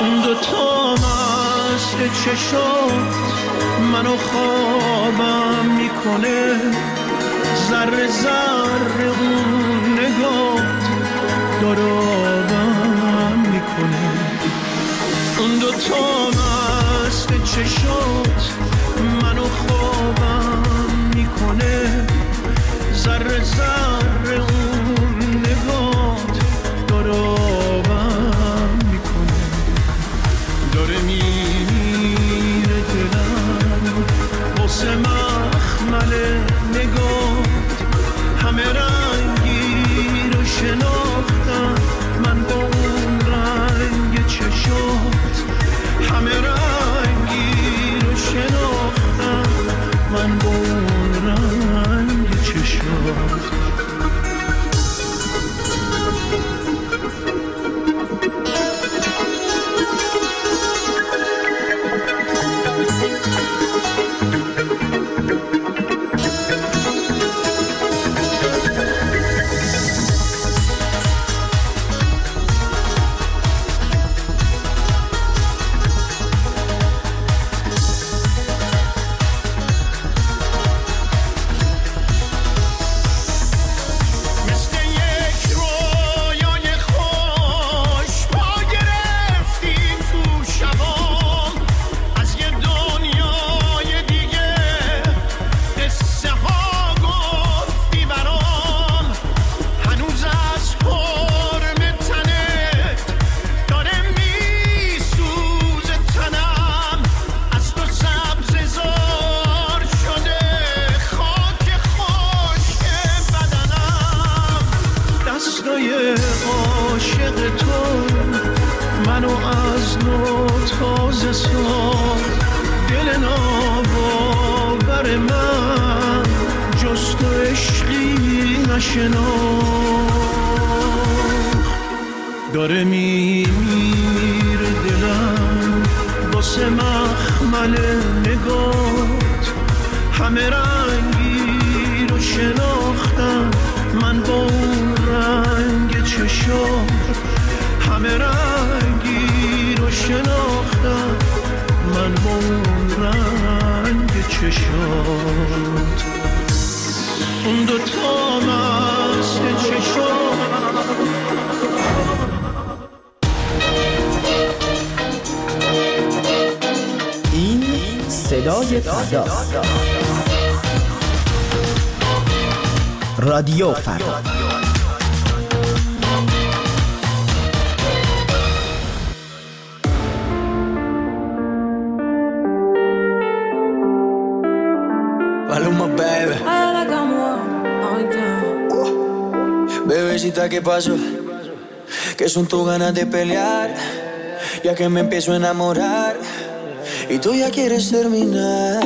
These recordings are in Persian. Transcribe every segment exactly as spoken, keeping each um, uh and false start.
اون دوتا مست چشات منو خوابم میکنه، ذره ذره اون نگاه دارابم میکنه. اون دوتا مست چشات منو خوابم میکنه، ذره ذره اون نگاه دارابم میکنه. داره میره دلم واسه مخمل نگاه، همه رنگی رو شناختم من با اون رنگ چشات، همه رنگی رو شناختم من با اون رنگ چشات. داره میمیر دلم واسه مخمل نگات، همه رنگی رو شناختم من با اون رنگ چشات، همه رنگی رو شناختم من با اون رنگ چشات. اون دوتا مست چشات. صدای فردا، رادیو فردا. Paloma, baby. Bebecita, ¿qué pasó? ¿Qué son tus ganas de pelear? Ya que me empiezo a enamorar y tú ya quieres terminar.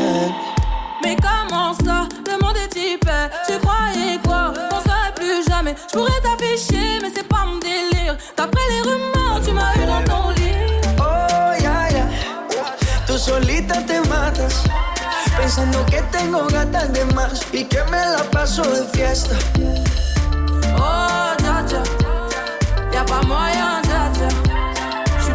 Mais comment ça, le monde est hyper. Tu croyais quoi, qu'on serait plus jamais. Je pourrais t'afficher mais c'est pas mon délire. D'après les rumeurs, tu m'as eu dans ton lit. Oh yeah yeah, tú solita te matas pensando que tengo gatas de más y que me la paso de fiesta. Oh ja ja, y'a pas moyen ja ja.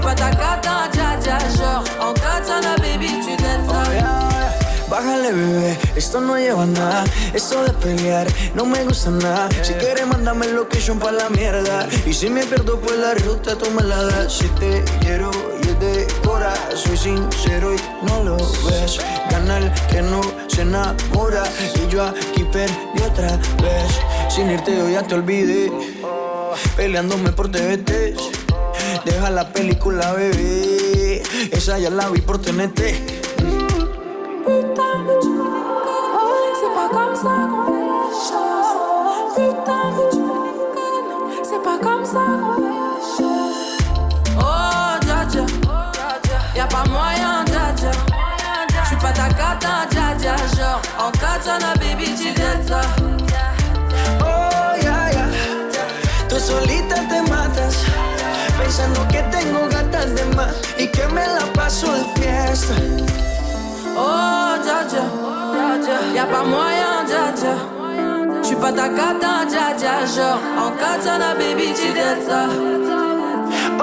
Patacata, ya, ya, genre en katana, baby, tu dances. Oh, yeah, yeah. Bájale, bebé, esto no lleva nada. Esto de pelear no me gusta nada. Yeah. Si quieres, mándame el location pa' la mierda. Y si me pierdo por la ruta, tú me la das. Si te quiero, yo de cora. Soy sincero y no lo ves. Gana el que no se enamora. Y yo aquí perdí otra vez. Sin irte, yo ya te olvidé. Peleándome por T V T. Deja la película, bebé. Esa ya la vi por T N T. Putain, mais tu me déconnes. C'est pas comme ça qu'on fait les choses. Putain, mais tu me déconnes. C'est pas comme ça qu'on fait les choses. Oh, dja dja. Y'a pas moyen, dja dja. J'suis pas ta cata, dja dja. Genre, en katana, baby, tu dettes ça. Oh, ya, ya. Tú solita te matas. Pensando que tengo gatas de más y que me la paso de fiesta. Oh, ja, ja, y'a pas moyen, ja, ja. J'suis pas ta gata, ja, ja, genre en katana, baby, tu dettes ça.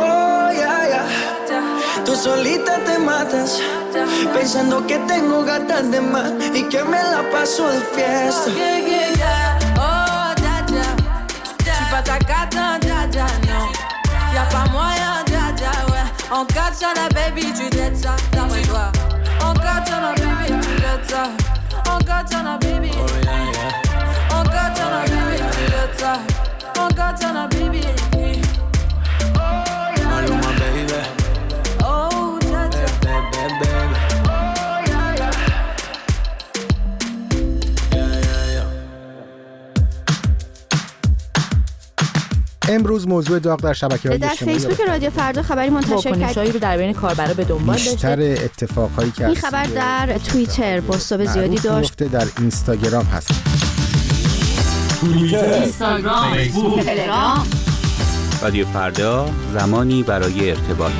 Oh, yeah, yeah. Tú solita te matas, pensando que tengo gatas de más y que me la paso de fiesta. Oh, ya, ya. Si pa' ta gata, ya, ya, non. Y'a pas moyen, ya, ya, ouais. On catch on la baby, tu dettes ça, d'après toi. On catch on la baby, tu dettes ça. On catch on la baby. On catch on la baby, tu dettes ça. On catch on la baby. امروز موضوع داغ در شبکه‌های اجتماعی در فیسبوک رادیو فردا خبری منتشر کرد که در بین کاربرا به دنبال داشت. بیشتر اتفاق‌هایی که این خبر در توییتر بسته زیادی داشت. در اینستاگرام هست. توییتر، اینستاگرام، فیسبوک، تلگرام. رادیو فردا زمانی برای ارتباط.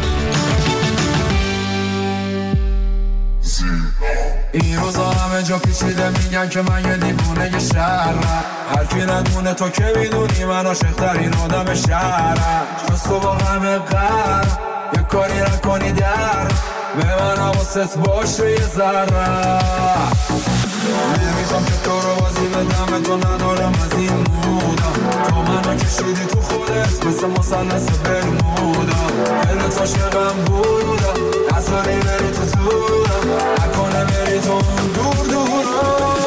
این روزا همه جا پیچیده میگن که من یه دیوونه شهرم. هر کی ندونه تو که میدونی من عاشق ترین آدم شهرم. جز تو با همه قهر یه کاری نکنی در به من حواست باشه یه ذره. نمیخوام که تو رو بازی بدم، تو ندارم از این مودم. تو منو کشیدی تو خودت مثل مثلث برمودا. دلت عاشقم بودم نذاری بری تو زورم، نکنه بری تو دور دورم.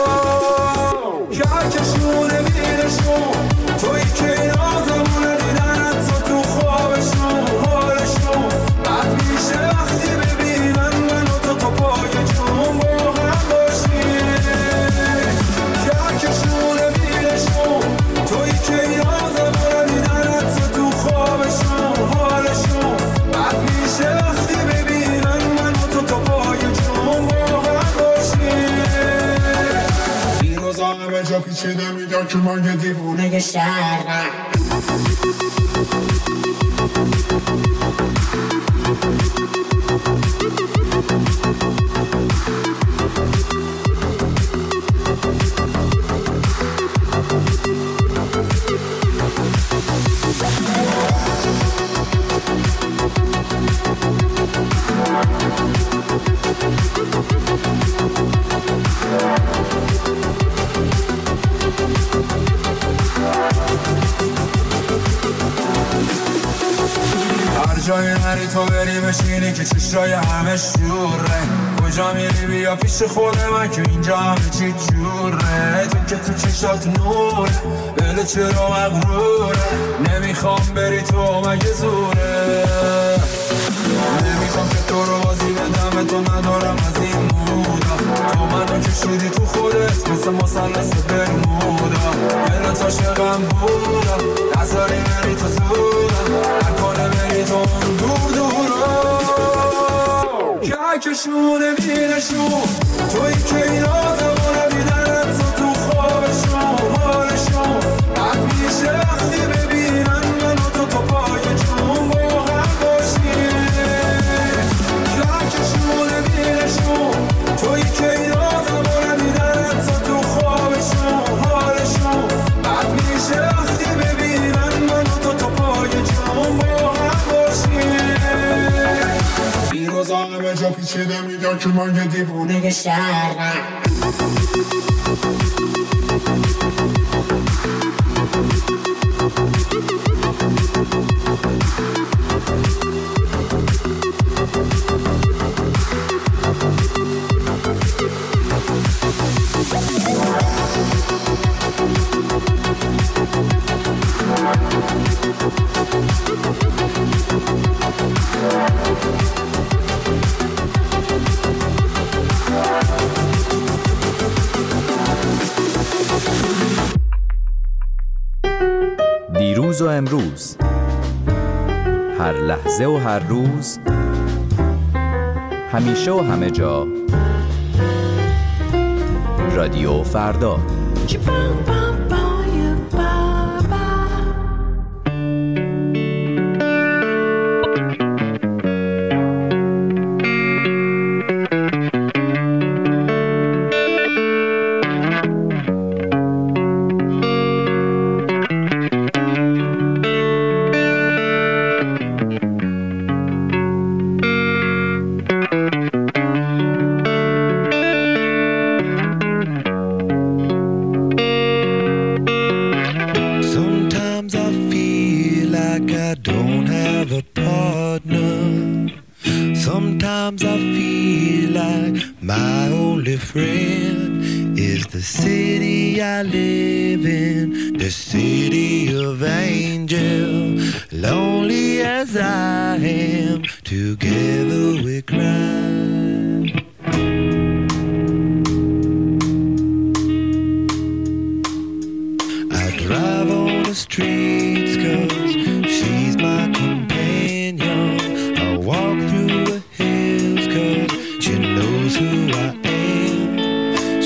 کرکشونه بیرشون توی که این آدمونه دیدن تو تو خوابشون حالشون. بعد میشه وقتی ببینن منو تو تو پای جون با هم باشیم. کرکشونه بیرشون توی که این آدمونه دیدن تو تو خوابشون حالشون. بعد میشه وقتی ببینن منو تو تو پای جون با هم باشیم. این روزا همه جا پیچیده میگن که من یه دیوونه شهرم. تو بری بشینی که چشای همه شوره. کجا میری بیا پیش خود من که اینجا همه چی جوره. تو که تو چشات نور بله چرا مغروره. نمیخوام بری تو مگه زوره. نمیخوام که تو رو بازی بدم، تو ندارم از این مودا. تو منو کشیدی تو خودت مثل مثلث برمودا. بلت عاشقم بودم نذاری بری تو زورم، نکنه بری تو دور دورم. کهکشونه بینشون توی که این آدمونه بیدن تو تو خوابشون حالشون. بعد میشه وقتی ببینن منو تو تو پای جون با هم باشیم. کهکشونه بینشون توی که این آدمونه بیدن تو تو خوابشون حالشون. بعد میشه وقتی ببینن منو تو تو پای جون با هم باشیم. این روزا همه جا پیچیده میگن که من یه دیوونه شهرم. دیروز و امروز، هر لحظه و هر روز، همیشه و همه جا، رادیو فردا. like I don't have a partner. Sometimes I feel like my only friend is the city I live in, the city of angels. Lonely as I am, together we cry. I drive on the streets 'cause she's my companion. I walk through the hills 'cause she knows who I am.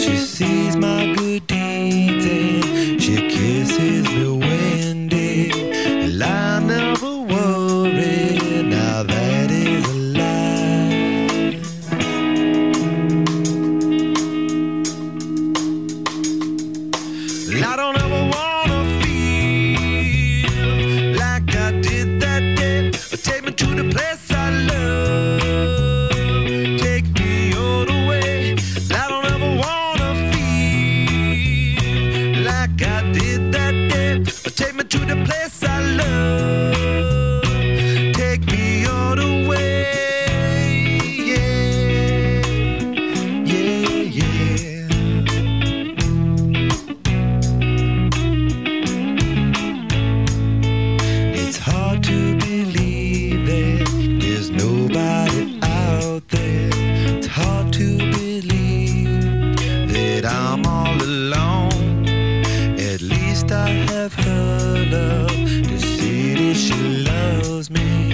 She sees my good deeds and she kisses me when day. And I never worry, now that is a lie. And I don't ever want I have her love, the city she loves me.